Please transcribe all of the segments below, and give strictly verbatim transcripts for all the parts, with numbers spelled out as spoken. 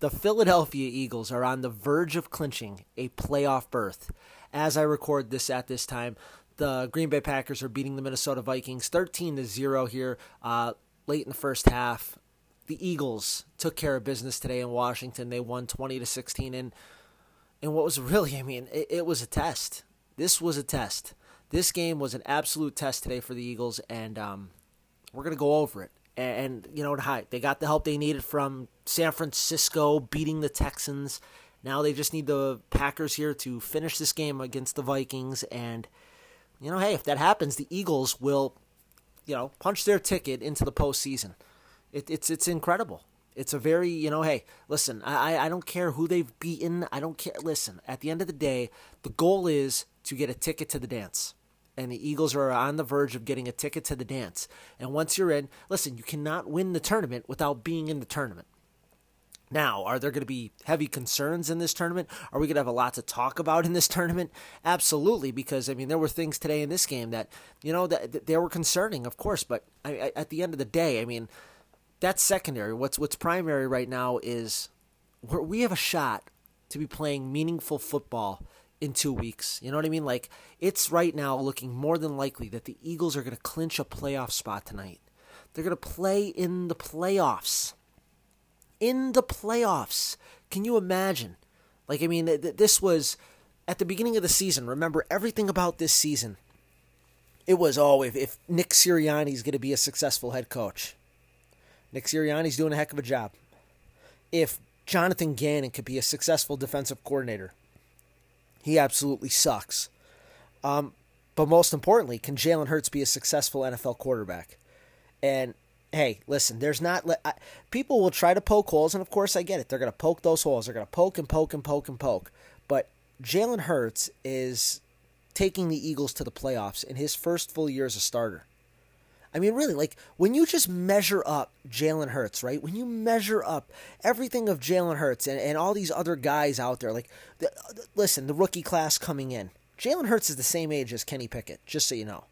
The Philadelphia Eagles are on the verge of clinching a playoff berth. As I record this at this time, the Green Bay Packers are beating the Minnesota Vikings thirteen to zero here uh, late in the first half. The Eagles took care of business today in Washington. They won twenty to sixteen, and and what was really, I mean, it, it was a test. This was a test. This game was an absolute test today for the Eagles, and um, we're going to go over it. And, and you know, hi, they got the help they needed from San Francisco beating the Texans. Now they just need the Packers here to finish this game against the Vikings. And, you know, hey, if that happens, the Eagles will, you know, punch their ticket into the postseason. It, it's it's incredible. It's a very, you know, hey, listen, I, I don't care who they've beaten. I don't care. Listen, at the end of the day, the goal is to get a ticket to the dance. And the Eagles are on the verge of getting a ticket to the dance. And once you're in, listen, you cannot win the tournament without being in the tournament. Now, are there going to be heavy concerns in this tournament? Are we going to have a lot to talk about in this tournament? Absolutely, because, I mean, there were things today in this game that, you know, that, that they were concerning, of course. But I, I, at the end of the day, I mean, that's secondary. What's what's primary right now is we're, we have a shot to be playing meaningful football in two weeks. You know what I mean? Like, it's right now looking more than likely that the Eagles are going to clinch a playoff spot tonight. They're going to play in the playoffs. In the playoffs. Can you imagine? Like, I mean, th- this was at the beginning of the season. Remember, everything about this season, it was, oh, if, if Nick Sirianni is going to be a successful head coach. Nick Sirianni's doing a heck of a job. If Jonathan Gannon could be a successful defensive coordinator. He absolutely sucks. Um, but most importantly, can Jalen Hurts be a successful N F L quarterback? And, hey, listen, there's not le- I, people will try to poke holes, and of course I get it. They're going to poke those holes. They're going to poke and poke and poke and poke. But Jalen Hurts is taking the Eagles to the playoffs in his first full year as a starter. I mean, really, like, when you just measure up Jalen Hurts, right? When you measure up everything of Jalen Hurts and, and all these other guys out there, like, the, the, listen, the rookie class coming in. Jalen Hurts is the same age as Kenny Pickett, just so you know.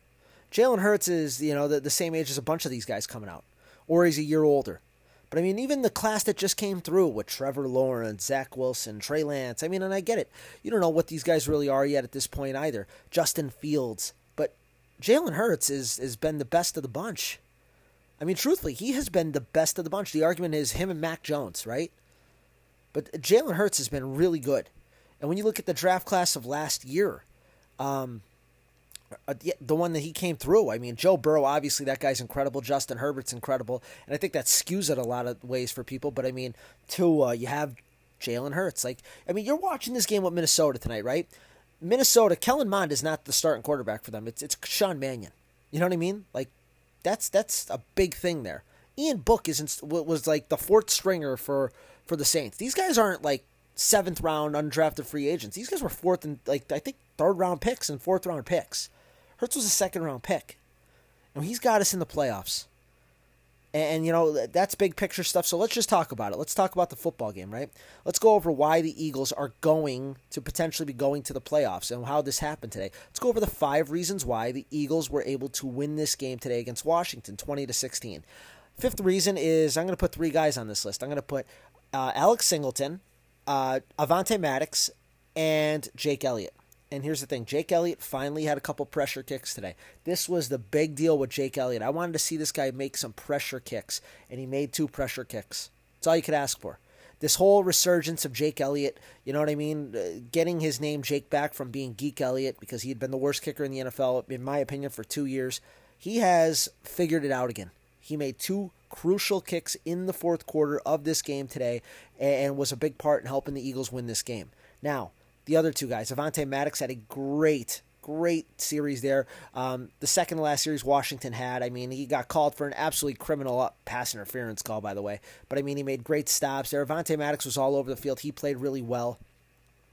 Jalen Hurts is, you know, the, the same age as a bunch of these guys coming out, or he's a year older. But, I mean, even the class that just came through with Trevor Lawrence, Zach Wilson, Trey Lance, I mean, and I get it. You don't know what these guys really are yet at this point either. Justin Fields. Jalen Hurts is has been the best of the bunch. I mean, truthfully, he has been the best of the bunch. The argument is him and Mac Jones, right? But Jalen Hurts has been really good. And when you look at the draft class of last year, um, the one that he came through, I mean, Joe Burrow, obviously that guy's incredible. Justin Herbert's incredible. And I think that skews it a lot of ways for people. But, I mean, too, uh, you have Jalen Hurts. Like, I mean, you're watching this game with Minnesota tonight, right? Minnesota, Kellen Mond is not the starting quarterback for them. It's it's Sean Mannion. You know what I mean? Like, that's that's a big thing there. Ian Book isn't was like the fourth stringer for, for the Saints. These guys aren't like seventh round undrafted free agents. These guys were fourth and like I think third round picks and fourth round picks. Hurts was a second round pick, and he's got us in the playoffs. And, you know, that's big picture stuff. So let's just talk about it. Let's talk about the football game, right? Let's go over why the Eagles are going to potentially be going to the playoffs and how this happened today. Let's go over the five reasons why the Eagles were able to win this game today against Washington, twenty to sixteen. Fifth reason is I'm going to put three guys on this list. I'm going to put uh, Alex Singleton, uh, Avonte Maddox, and Jake Elliott. And here's the thing. Jake Elliott finally had a couple pressure kicks today. This was the big deal with Jake Elliott. I wanted to see this guy make some pressure kicks, and he made two pressure kicks. That's all you could ask for. This whole resurgence of Jake Elliott, you know what I mean, uh, getting his name Jake back from being Geek Elliott because he had been the worst kicker in the N F L, in my opinion, for two years. He has figured it out again. He made two crucial kicks in the fourth quarter of this game today and was a big part in helping the Eagles win this game. Now, the other two guys, Avonte Maddox had a great, great series there. Um, the second to last series Washington had, I mean, he got called for an absolutely criminal pass interference call, by the way. But, I mean, he made great stops there. Avonte Maddox was all over the field. He played really well.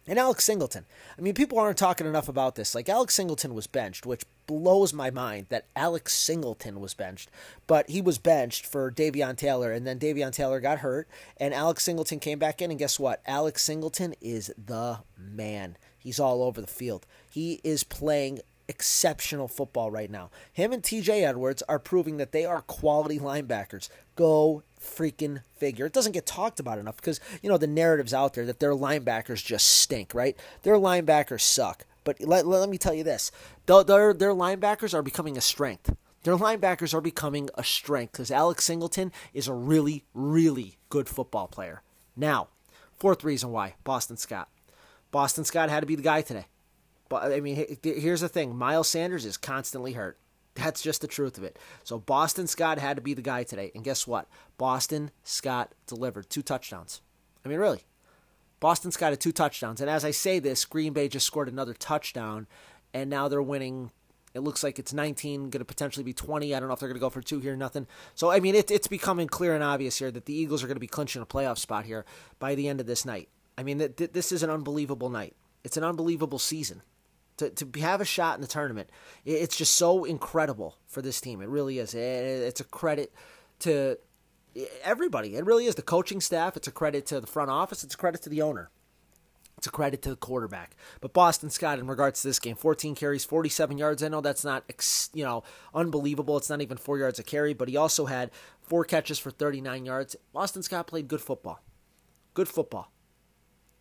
And Alex Singleton. I mean, people aren't talking enough about this. Like, Alex Singleton was benched, which blows my mind that Alex Singleton was benched. But he was benched for Davion Taylor, and then Davion Taylor got hurt, and Alex Singleton came back in, and guess what? Alex Singleton is the man. He's all over the field. He is playing exceptional football right now. Him and T J Edwards are proving that they are quality linebackers. Go freaking figure. It doesn't get talked about enough because, you know, the narrative's out there that their linebackers just stink, right? Their linebackers suck. But let, let me tell you this. Their, their, their linebackers are becoming a strength. Their linebackers are becoming a strength because Alex Singleton is a really, really good football player. Now, fourth reason why, Boston Scott. Boston Scott had to be the guy today. But I mean, here's the thing. Miles Sanders is constantly hurt. That's just the truth of it. So Boston Scott had to be the guy today. And guess what? Boston Scott delivered two touchdowns. I mean, really. Boston Scott had two touchdowns. And as I say this, Green Bay just scored another touchdown. And now they're winning. It looks like it's nineteen, going to potentially be twenty. I don't know if they're going to go for two here, nothing. So, I mean, it, it's becoming clear and obvious here that the Eagles are going to be clinching a playoff spot here by the end of this night. I mean, th- th- this is an unbelievable night. It's an unbelievable season. To to have a shot in the tournament, it's just so incredible for this team. It really is. It's a credit to everybody. It really is. The coaching staff, it's a credit to the front office. It's a credit to the owner. It's a credit to the quarterback. But Boston Scott, in regards to this game, fourteen carries, forty-seven yards. I know that's not, you know, unbelievable. It's not even four yards a carry, but he also had four catches for thirty-nine yards. Boston Scott played good football. Good football.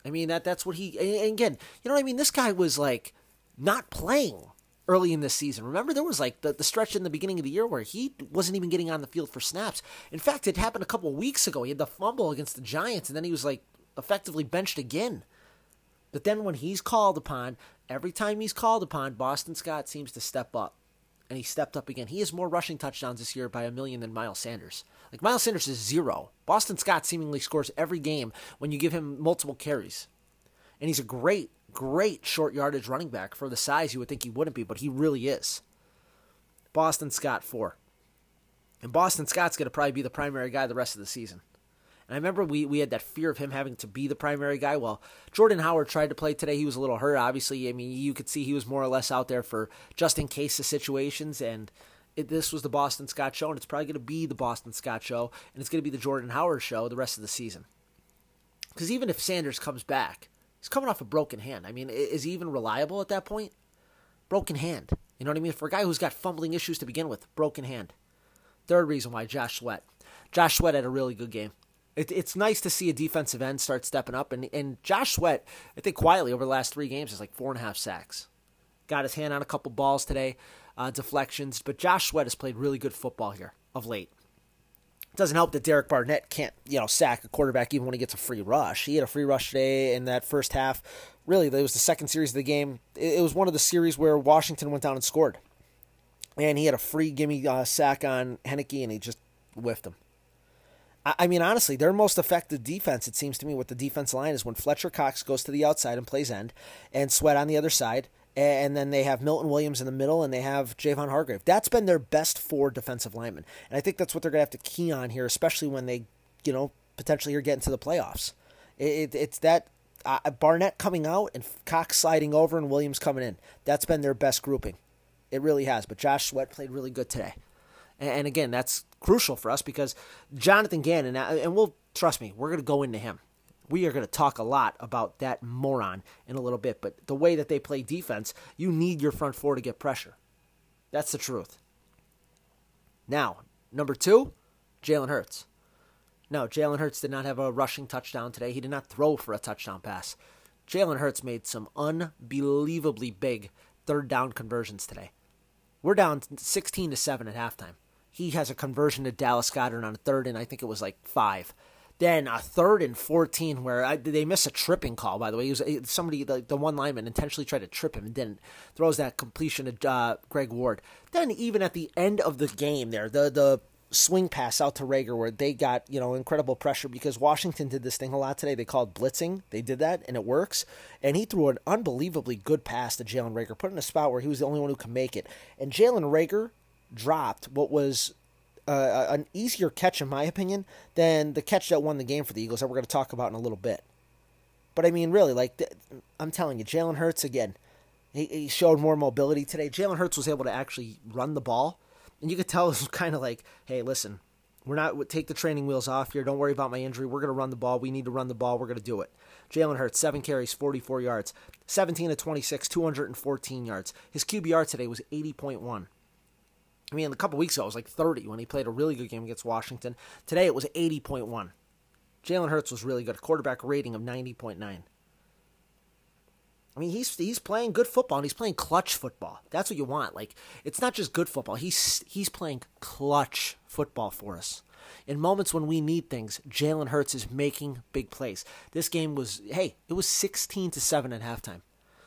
I mean, that that's what he, and again, you know what I mean? This guy was like, not playing early in this season. Remember, there was like the, the stretch in the beginning of the year where he wasn't even getting on the field for snaps. In fact, it happened a couple of weeks ago. He had the fumble against the Giants, and then he was like effectively benched again. But then when he's called upon, every time he's called upon, Boston Scott seems to step up, and he stepped up again. He has more rushing touchdowns this year by a million than Miles Sanders. Like, Miles Sanders is zero. Boston Scott seemingly scores every game when you give him multiple carries, and he's a great Great short yardage running back for the size you would think he wouldn't be, but he really is. Boston Scott, four. And Boston Scott's going to probably be the primary guy the rest of the season. And I remember we, we had that fear of him having to be the primary guy. Well, Jordan Howard tried to play today. He was a little hurt, obviously. I mean, you could see he was more or less out there for just-in-case situations, and it, this was the Boston Scott show, and it's probably going to be the Boston Scott show, and it's going to be the Jordan Howard show the rest of the season. Because even if Sanders comes back, he's coming off a broken hand. I mean, is he even reliable at that point? Broken hand. You know what I mean? For a guy who's got fumbling issues to begin with, broken hand. Third reason why, Josh Sweat. Josh Sweat had a really good game. It, it's nice to see a defensive end start stepping up. And, and Josh Sweat, I think quietly over the last three games, is like four and a half sacks. Got his hand on a couple balls today, uh, deflections. But Josh Sweat has played really good football here of late. It doesn't help that Derek Barnett can't, you know, sack a quarterback even when he gets a free rush. He had a free rush today in that first half. Really, it was the second series of the game. It was one of the series where Washington went down and scored. And he had a free gimme uh, sack on Heinicke, and he just whiffed him. I, I mean, honestly, their most effective defense, it seems to me, with the defense line is when Fletcher Cox goes to the outside and plays end, and Sweat on the other side, and then they have Milton Williams in the middle, and they have Javon Hargrave. That's been their best four defensive linemen. And I think that's what they're going to have to key on here, especially when they, you know, potentially are getting to the playoffs. It, it, it's that uh, Barnett coming out and Cox sliding over and Williams coming in. That's been their best grouping. It really has. But Josh Sweat played really good today. And, and again, that's crucial for us because Jonathan Gannon, and we'll trust me, we're going to go into him. We are going to talk a lot about that moron in a little bit, but the way that they play defense, you need your front four to get pressure. That's the truth. Now, number two, Jalen Hurts. No, Jalen Hurts did not have a rushing touchdown today. He did not throw for a touchdown pass. Jalen Hurts made some unbelievably big third down conversions today. We're down sixteen to seven at halftime. He has a conversion to Dallas Goedert on a third and I think it was like five. Then a third and fourteen where I, they miss a tripping call, by the way. He was, somebody, the, the one lineman, intentionally tried to trip him and didn't. Throws that completion to uh, Greg Ward. Then even at the end of the game there, the, the swing pass out to Reagor where they got, you know, incredible pressure because Washington did this thing a lot today. They called blitzing. They did that, and it works. And he threw an unbelievably good pass to Jalen Reagor, put in a spot where he was the only one who could make it. And Jalen Reagor dropped what was Uh, an easier catch, in my opinion, than the catch that won the game for the Eagles that we're going to talk about in a little bit. But, I mean, really, like, th- I'm telling you, Jalen Hurts, again, he, he showed more mobility today. Jalen Hurts was able to actually run the ball, and you could tell it was kind of like, hey, listen, We're not take the training wheels off here. Don't worry about my injury. We're going to run the ball. We need to run the ball. We're going to do it. Jalen Hurts, seven carries, forty-four yards, seventeen of twenty-six, two hundred fourteen yards. His Q B R today was eighty point one. I mean, a couple weeks ago, it was like thirty when he played a really good game against Washington. Today, it was eighty point one. Jalen Hurts was really good. A quarterback rating of ninety point nine. I mean, he's he's playing good football, and he's playing clutch football. That's what you want. Like, it's not just good football. He's he's playing clutch football for us. In moments when we need things, Jalen Hurts is making big plays. This game was, hey, it was sixteen to seven at halftime.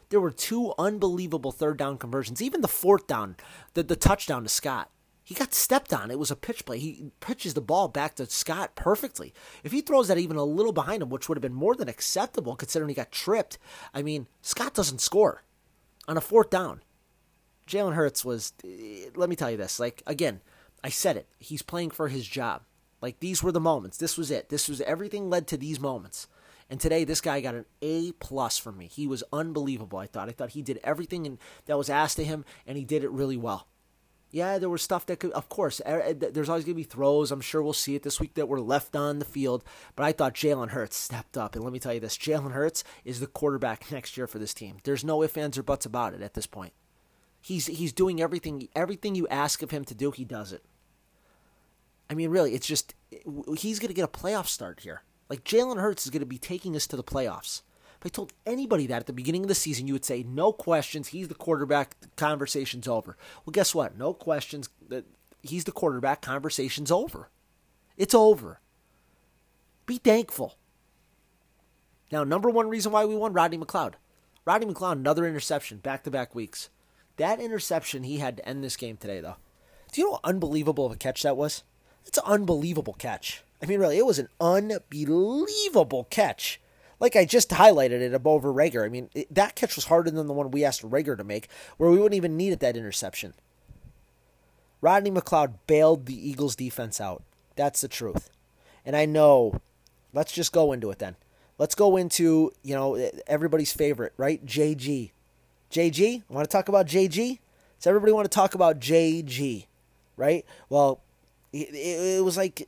There were two unbelievable third down conversions. Even the fourth down, the, the touchdown to Scott. He got stepped on. It was a pitch play. He pitches the ball back to Scott perfectly. If he throws that even a little behind him, which would have been more than acceptable considering he got tripped, I mean, Scott doesn't score on a fourth down. Jalen Hurts was, let me tell you this, like, again, I said it. He's playing for his job. Like, these were the moments. This was it. This was everything led to these moments. And today, this guy got an A-plus from me. He was unbelievable, I thought. I thought he did everything that was asked of him, and he did it really well. Yeah, there was stuff that could, of course, there's always going to be throws. I'm sure we'll see it this week that were left on the field. But I thought Jalen Hurts stepped up. And let me tell you this, Jalen Hurts is the quarterback next year for this team. There's no ifs, ands, or buts about it at this point. He's he's doing everything everything you ask of him to do, he does it. I mean, really, it's just, he's going to get a playoff start here. Like, Jalen Hurts is going to be taking us to the playoffs. If I told anybody that at the beginning of the season, you would say, no questions, he's the quarterback, the conversation's over. Well, guess what? No questions, he's the quarterback, conversation's over. It's over. Be thankful. Now, number one reason why we won, Rodney McLeod. Rodney McLeod, another interception, back-to-back weeks. That interception he had to end this game today, though. Do you know how unbelievable of a catch that was? It's an unbelievable catch. I mean, really, it was an unbelievable catch. Like I just highlighted it above Reagor. I mean, it, that catch was harder than the one we asked Reagor to make, where we wouldn't even need it, that interception. Rodney McLeod bailed the Eagles' defense out. That's the truth. And I know, let's just go into it then. Let's go into, you know, everybody's favorite, right? J G. J G? Want to talk about J G? Does everybody want to talk about J G, right? Well, it, it, it was like...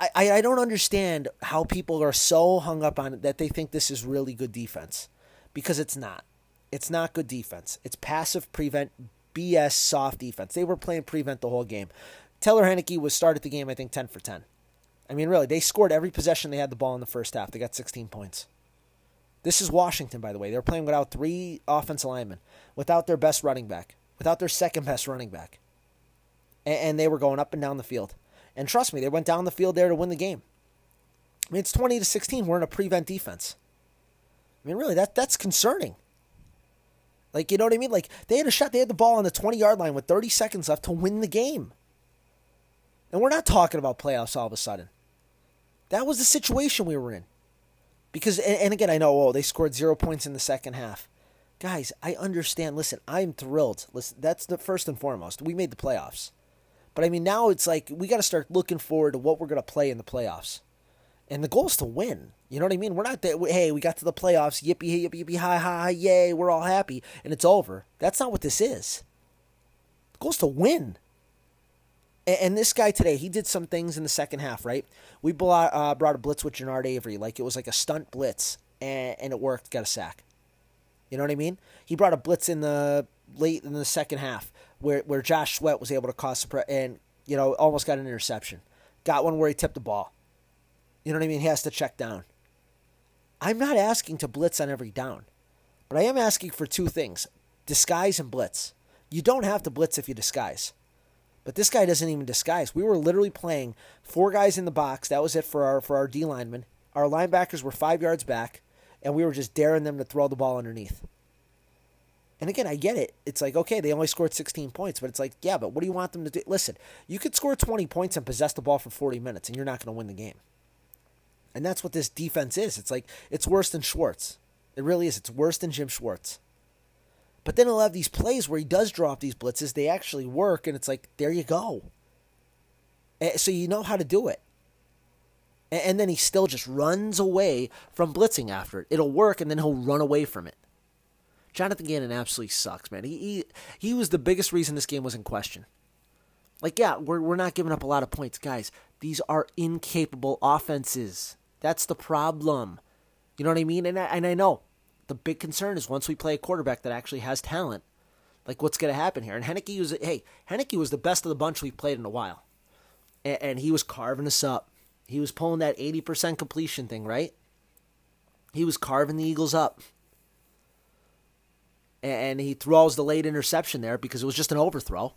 I, I don't understand how people are so hung up on it that they think this is really good defense, because it's not. It's not good defense. It's passive prevent, B S soft defense. They were playing prevent the whole game. Taylor Heinicke was started the game, I think, ten for ten. I mean, really, they scored every possession they had the ball in the first half. They got sixteen points. This is Washington, by the way. They're playing without three offensive linemen, without their best running back, without their second-best running back. And, and they were going up and down the field. And trust me, they went down the field there to win the game. I mean, it's twenty to sixteen. We're in a prevent defense. I mean, really, that that's concerning. Like, you know what I mean? Like, they had a shot. They had the ball on the twenty-yard line with thirty seconds left to win the game. And we're not talking about playoffs all of a sudden. That was the situation we were in. Because, and, and again, I know, oh, they scored zero points in the second half. Guys, I understand. Listen, I'm thrilled. Listen, that's the first and foremost. We made the playoffs. But, I mean, now it's like we got to start looking forward to what we're going to play in the playoffs. And the goal is to win. You know what I mean? We're not that, hey, we got to the playoffs, yippee, yippee, yippee, hi, hi, yay, we're all happy, and it's over. That's not what this is. The goal is to win. And, and this guy today, he did some things in the second half, right? We brought, uh, brought a blitz with Jannard Avery. Like, it was like a stunt blitz, and, and it worked, got a sack. You know what I mean? He brought a blitz in the late in the second half, where where Josh Sweat was able to cause a pre- and, you know, almost got an interception. Got one where he tipped the ball. You know what I mean? He has to check down. I'm not asking to blitz on every down, but I am asking for two things, disguise and blitz. You don't have to blitz if you disguise. But this guy doesn't even disguise. We were literally playing four guys in the box. That was it for our for our D linemen. Our linebackers were five yards back, and we were just daring them to throw the ball underneath. And again, I get it. It's like, okay, they only scored sixteen points, but it's like, yeah, but what do you want them to do? Listen, you could score twenty points and possess the ball for forty minutes, and you're not going to win the game. And that's what this defense is. It's like, it's worse than Schwartz. It really is. It's worse than Jim Schwartz. But then he'll have these plays where he does draw up these blitzes. They actually work, and it's like, there you go. And so you know how to do it. And then he still just runs away from blitzing after it. It'll work, and then he'll run away from it. Jonathan Gannon absolutely sucks, man. He, he he was the biggest reason this game was in question. Like, yeah, we're we're not giving up a lot of points. Guys, these are incapable offenses. That's the problem. You know what I mean? And I, and I know the big concern is once we play a quarterback that actually has talent, like what's going to happen here? And Heinicke was, hey, Heinicke was the best of the bunch we've played in a while. And, and he was carving us up. He was pulling that eighty percent completion thing, right? He was carving the Eagles up. And he throws the late interception there because it was just an overthrow.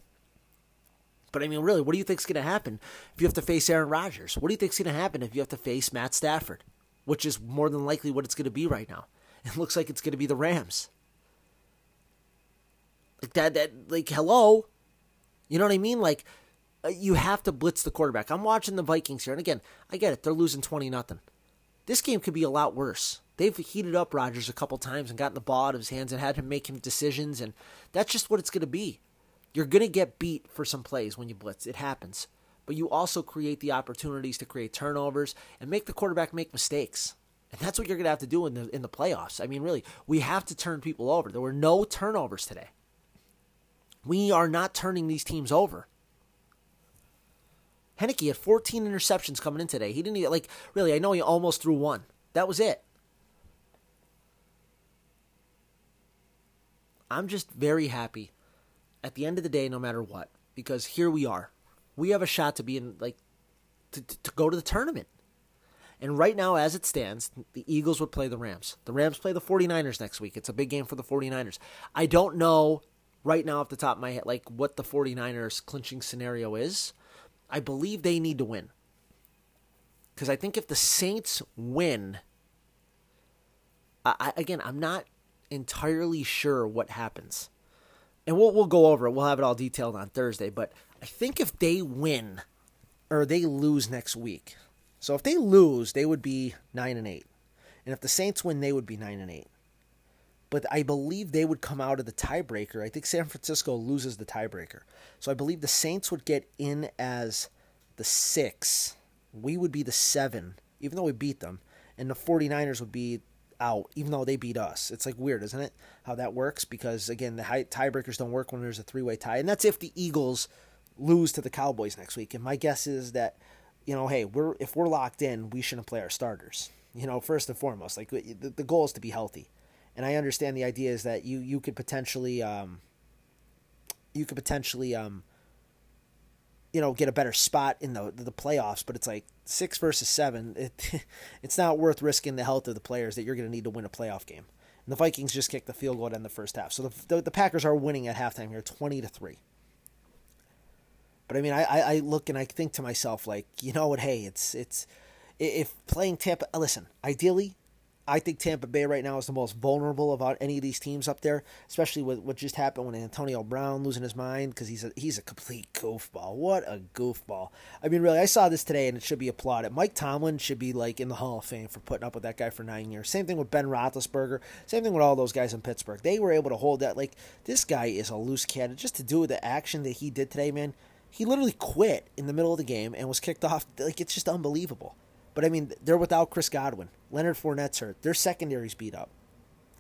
But, I mean, really, what do you think's going to happen if you have to face Aaron Rodgers? What do you think's going to happen if you have to face Matt Stafford, which is more than likely what it's going to be right now? It looks like it's going to be the Rams. Like, that, that, like, hello? You know what I mean? Like, you have to blitz the quarterback. I'm watching the Vikings here, and again, I get it. They're losing twenty nothing. This game could be a lot worse. They've heated up Rodgers a couple times and gotten the ball out of his hands and had him make him decisions, and that's just what it's going to be. You're going to get beat for some plays when you blitz. It happens. But you also create the opportunities to create turnovers and make the quarterback make mistakes. And that's what you're going to have to do in the in the playoffs. I mean, really, we have to turn people over. There were no turnovers today. We are not turning these teams over. Heinicke had fourteen interceptions coming in today. He didn't even, like, really, I know he almost threw one. That was it. I'm just very happy at the end of the day, no matter what, because here we are. We have a shot to be in, like, to, to, to go to the tournament. And right now, as it stands, the Eagles would play the Rams. The Rams play the forty-niners next week. It's a big game for the forty-niners. I don't know right now off the top of my head, like, what the forty-niners clinching scenario is. I believe they need to win. Because I think if the Saints win, I, I, again, I'm not entirely sure what happens. And we'll we'll go over it. We'll have it all detailed on Thursday. But I think if they win, or they lose next week. So if they lose, they would be nine and eight. And if the Saints win, they would be nine and eight. But I believe they would come out of the tiebreaker. I think San Francisco loses the tiebreaker. So I believe the Saints would get in as the six. We would be the seven, even though we beat them. And the forty-niners would be out, even though they beat us. It's like weird, isn't it, how that works? Because, again, the tiebreakers don't work when there's a three-way tie. And that's if the Eagles lose to the Cowboys next week. And my guess is that, you know, hey, we're if we're locked in, we shouldn't play our starters. You know, first and foremost, like, the, the goal is to be healthy. And I understand the idea is that you you could potentially, um, you could potentially, um, you know, get a better spot in the the playoffs. But it's like six versus seven. It it's not worth risking the health of the players that you're going to need to win a playoff game. And the Vikings just kicked the field goal in the first half, so the the, the Packers are winning at halftime here, twenty to three. But I mean, I, I I look and I think to myself, like, you know what? Hey, it's it's if playing Tampa. Listen, ideally, I think Tampa Bay right now is the most vulnerable about any of these teams up there, especially with what just happened with Antonio Brown losing his mind because he's a, he's a complete goofball. What a goofball. I mean, really, I saw this today, and it should be applauded. Mike Tomlin should be, like, in the Hall of Fame for putting up with that guy for nine years. Same thing with Ben Roethlisberger. Same thing with all those guys in Pittsburgh. They were able to hold that. Like, this guy is a loose cannon. Just to do with the action that he did today, man, he literally quit in the middle of the game and was kicked off. Like, it's just unbelievable. But, I mean, they're without Chris Godwin. Leonard Fournette's hurt. Their secondary's beat up.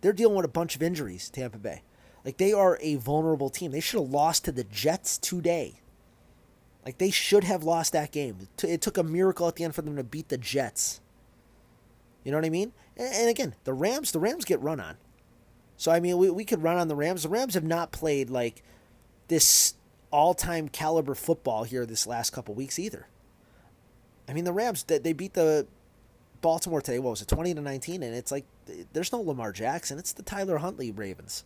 They're dealing with a bunch of injuries, Tampa Bay. Like, they are a vulnerable team. They should have lost to the Jets today. Like, they should have lost that game. It took a miracle at the end for them to beat the Jets. You know what I mean? And, again, the Rams, the Rams get run on. So, I mean, we, we could run on the Rams. The Rams have not played, like, this all-time caliber football here this last couple weeks either. I mean, the Rams, they beat the Baltimore today, what was it, twenty to nineteen, and it's like, there's no Lamar Jackson. It's the Tyler Huntley Ravens.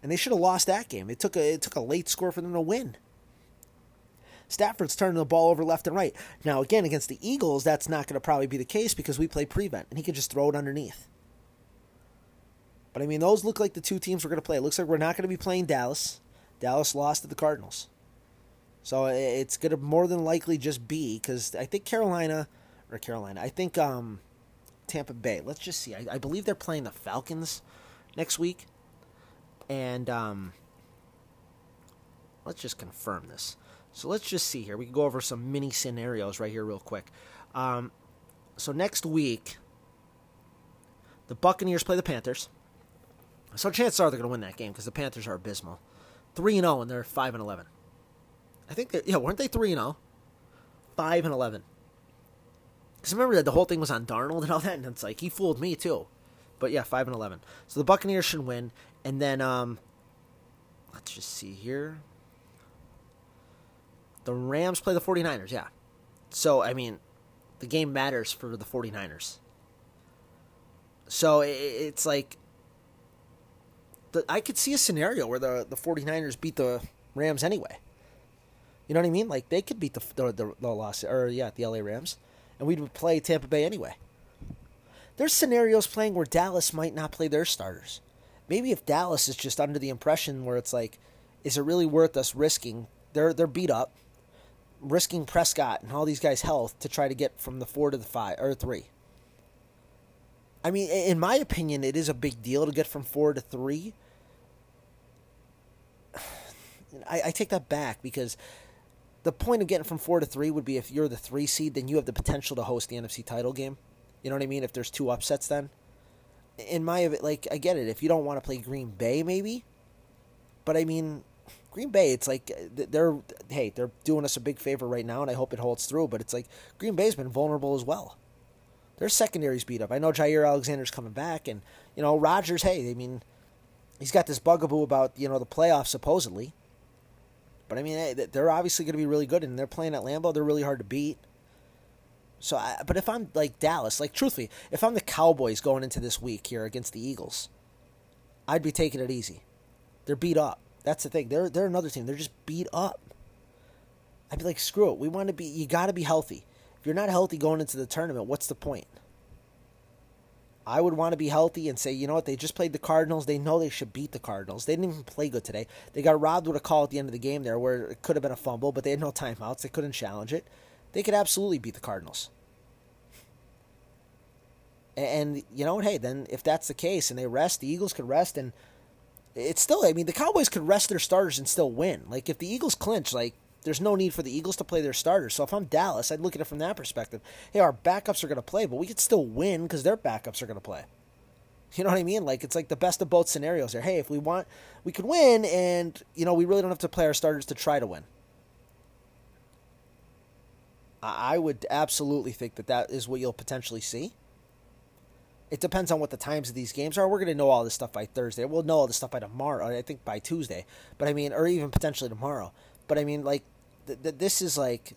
And they should have lost that game. It took a, it took a late score for them to win. Stafford's turning the ball over left and right. Now, again, against the Eagles, that's not going to probably be the case because we play prevent, and he could just throw it underneath. But, I mean, those look like the two teams we're going to play. It looks like we're not going to be playing Dallas. Dallas lost to the Cardinals. So it's going to more than likely just be, because I think Carolina, or Carolina, I think um, Tampa Bay, let's just see. I, I believe they're playing the Falcons next week. And um, let's just confirm this. So let's just see here. We can go over some mini scenarios right here real quick. Um, so next week, the Buccaneers play the Panthers. So chances are they're going to win that game because the Panthers are abysmal. three and oh and they're five and eleven. I I think they, yeah, weren't they three and zero, five and eleven? Because remember that the whole thing was on Darnold and all that, and it's like he fooled me too. But yeah, five and eleven. So the Buccaneers should win, and then um, let's just see here. The Rams play the 49ers, yeah. So, I mean, the game matters for the 49ers. So, it's like, the, I could see a scenario where the, the 49ers beat the Rams anyway. You know what I mean? Like, they could beat the the, the, the Los, or yeah, the L A Rams, and we'd play Tampa Bay anyway. There's scenarios playing where Dallas might not play their starters. Maybe if Dallas is just under the impression where it's like, is it really worth us risking? They're they're beat up. Risking Prescott and all these guys' health to try to get from the four to the five or three. I mean, in my opinion, it is a big deal to get from four to three. I, I take that back because the point of getting from four to three would be if you're the three seed, then you have the potential to host the N F C title game. You know what I mean? If there's two upsets, then in my like I get it. If you don't want to play Green Bay, maybe, but I mean. Green Bay, it's like, they're, hey, they're doing us a big favor right now, and I hope it holds through, but it's like, Green Bay's been vulnerable as well. Their secondary's beat up. I know Jair Alexander's coming back, and, you know, Rodgers, hey, I mean, he's got this bugaboo about, you know, the playoffs, supposedly. But, I mean, hey, they're obviously going to be really good, and they're playing at Lambeau. They're really hard to beat. So, I, but if I'm, like, Dallas, like, truthfully, if I'm the Cowboys going into this week here against the Eagles, I'd be taking it easy. They're beat up. That's the thing. They're they're another team. They're just beat up. I'd be like, screw it. We want to be. You got to be healthy. If you're not healthy going into the tournament, what's the point? I would want to be healthy and say, you know what? They just played the Cardinals. They know they should beat the Cardinals. They didn't even play good today. They got robbed with a call at the end of the game there, where it could have been a fumble, but they had no timeouts. They couldn't challenge it. They could absolutely beat the Cardinals. And, and you know what? Hey, then if that's the case, and they rest, the Eagles could rest and. It's still, I mean, the Cowboys could rest their starters and still win. Like, if the Eagles clinch, like, there's no need for the Eagles to play their starters. So if I'm Dallas, I'd look at it from that perspective. Hey, our backups are going to play, but we could still win because their backups are going to play. You know what I mean? Like, it's like the best of both scenarios there. Hey, if we want, we could win, and, you know, we really don't have to play our starters to try to win. I would absolutely think that that is what you'll potentially see. It depends on what the times of these games are. We're going to know all this stuff by Thursday. We'll know all this stuff by tomorrow, I think by Tuesday. But I mean, or even potentially tomorrow. But I mean, like, th- th- this is like,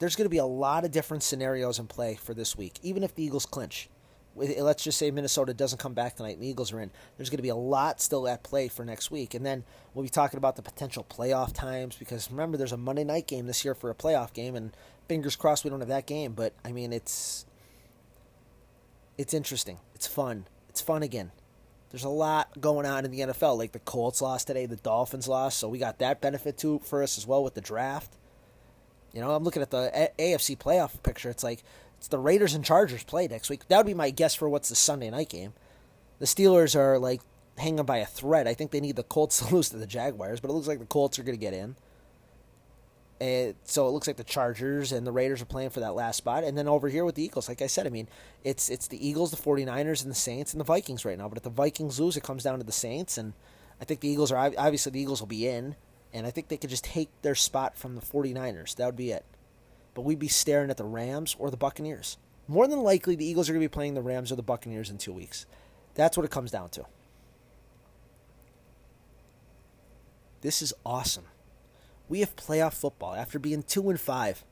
there's going to be a lot of different scenarios in play for this week. Even if the Eagles clinch, let's just say Minnesota doesn't come back tonight and the Eagles are in. There's going to be a lot still at play for next week. And then we'll be talking about the potential playoff times because remember, there's a Monday night game this year for a playoff game. And fingers crossed we don't have that game. But I mean, it's... It's interesting. It's fun. It's fun again. There's a lot going on in the N F L. Like the Colts lost today, the Dolphins lost, so we got that benefit too for us as well with the draft. You know, I'm looking at the A F C playoff picture. It's like it's the Raiders and Chargers play next week. That would be my guess for what's the Sunday night game. The Steelers are like hanging by a thread. I think they need the Colts to lose to the Jaguars, but it looks like the Colts are going to get in. And so it looks like the Chargers and the Raiders are playing for that last spot. And then over here with the Eagles, like I said, I mean, it's it's the Eagles, the 49ers, and the Saints, and the Vikings right now. But if the Vikings lose, it comes down to the Saints. And I think the Eagles are – obviously the Eagles will be in. And I think they could just take their spot from the 49ers. That would be it. But we'd be staring at the Rams or the Buccaneers. More than likely, the Eagles are going to be playing the Rams or the Buccaneers in two weeks. That's what it comes down to. This is awesome. We have playoff football after being two and five.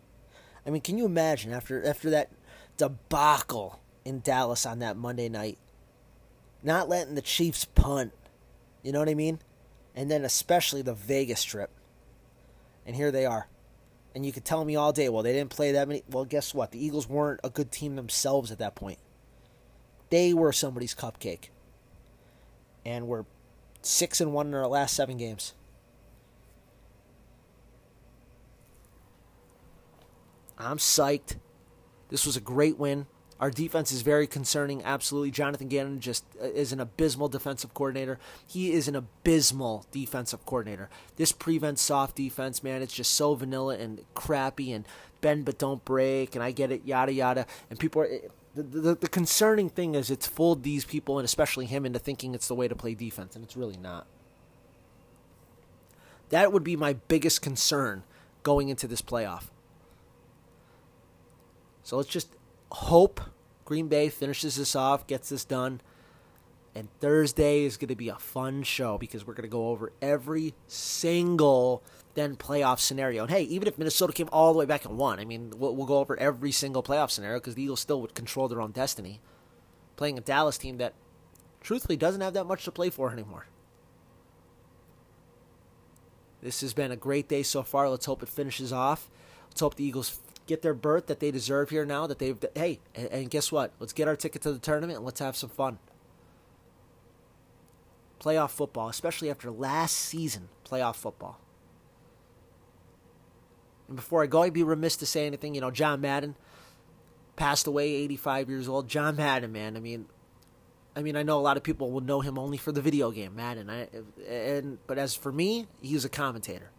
I mean, can you imagine after after that debacle in Dallas on that Monday night, not letting the Chiefs punt, you know what I mean? And then especially the Vegas trip. And here they are. And you could tell me all day, well, they didn't play that many. Well, guess what? The Eagles weren't a good team themselves at that point. They were somebody's cupcake. And we're six and one in our last seven games. I'm psyched. This was a great win. Our defense is very concerning, absolutely. Jonathan Gannon just is an abysmal defensive coordinator. He is an abysmal defensive coordinator. This prevent soft defense, man, it's just so vanilla and crappy and bend but don't break and I get it, yada, yada. And people are... It, the, the, the concerning thing is it's fooled these people and especially him into thinking it's the way to play defense, and it's really not. That would be my biggest concern going into this playoff. So let's just hope Green Bay finishes this off, gets this done. And Thursday is going to be a fun show because we're going to go over every single then playoff scenario. And, hey, even if Minnesota came all the way back and won, I mean, we'll, we'll go over every single playoff scenario because the Eagles still would control their own destiny, playing a Dallas team that, truthfully, doesn't have that much to play for anymore. This has been a great day so far. Let's hope it finishes off. Let's hope the Eagles get their berth that they deserve here now. That they've hey, and, and guess what? Let's get our ticket to the tournament and let's have some fun. Playoff football, especially after last season, playoff football. And before I go, I'd be remiss to say anything. You know, John Madden passed away, eighty-five years old. John Madden, man. I mean, I mean, I know a lot of people will know him only for the video game Madden. I, and but as for me, he was a commentator.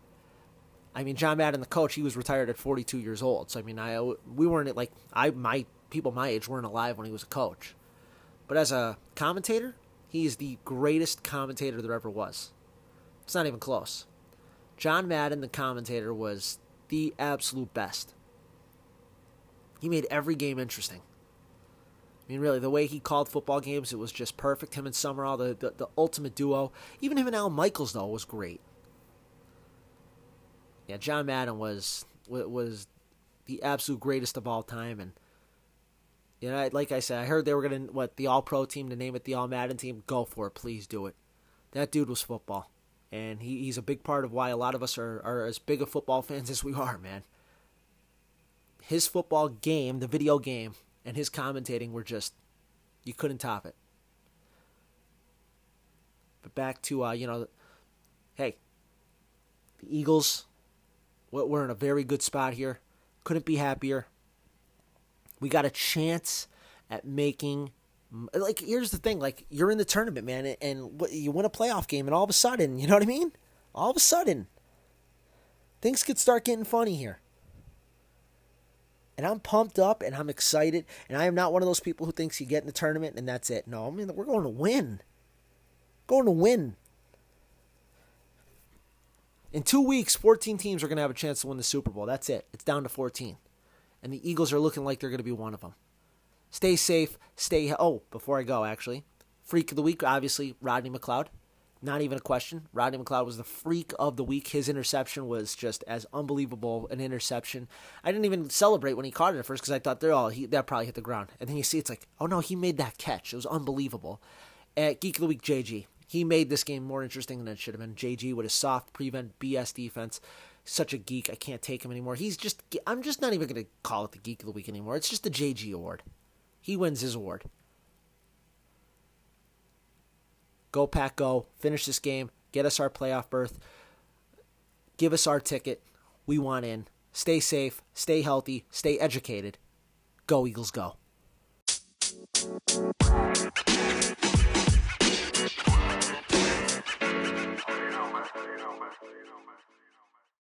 I mean, John Madden, the coach, he was retired at forty-two years old. So I mean, I we weren't like I my people my age weren't alive when he was a coach, but as a commentator, he is the greatest commentator there ever was. It's not even close. John Madden, the commentator, was the absolute best. He made every game interesting. I mean, really, the way he called football games, it was just perfect. Him and Summerall, the, the, the ultimate duo. Even him and Al Michaels, though, was great. Yeah, John Madden was was the absolute greatest of all time. And, you know, like I said, I heard they were going to, what, the All-Pro team, to name it the All-Madden team. Go for it. Please do it. That dude was football. And he, he's a big part of why a lot of us are, are as big of football fans as we are, man. His football game, the video game, and his commentating were just, you couldn't top it. But back to, uh, you know, hey, the Eagles, we're in a very good spot here. Couldn't be happier. We got a chance at making, like, here's the thing, like, you're in the tournament, man, and you win a playoff game, and all of a sudden, you know what I mean? All of a sudden, things could start getting funny here. And I'm pumped up, and I'm excited, and I am not one of those people who thinks you get in the tournament and that's it. No, I mean, we're going to win. Going to win. In two weeks, fourteen teams are going to have a chance to win the Super Bowl. That's it. It's down to fourteen. And the Eagles are looking like they're going to be one of them. Stay safe. Stay. Oh, before I go, actually. Freak of the week, obviously, Rodney McLeod. Not even a question. Rodney McLeod was the freak of the week. His interception was just as unbelievable an interception. I didn't even celebrate when he caught it at first because I thought, they're all, he, that probably hit the ground. And then you see it's like, oh, no, he made that catch. It was unbelievable. At Geek of the Week, J G. He made this game more interesting than it should have been. J G with his soft prevent B S defense. Such a geek. I can't take him anymore. He's just, I'm just not even going to call it the Geek of the Week anymore. It's just the J G award. He wins his award. Go Pack Go. Finish this game. Get us our playoff berth. Give us our ticket. We want in. Stay safe. Stay healthy. Stay educated. Go Eagles, go.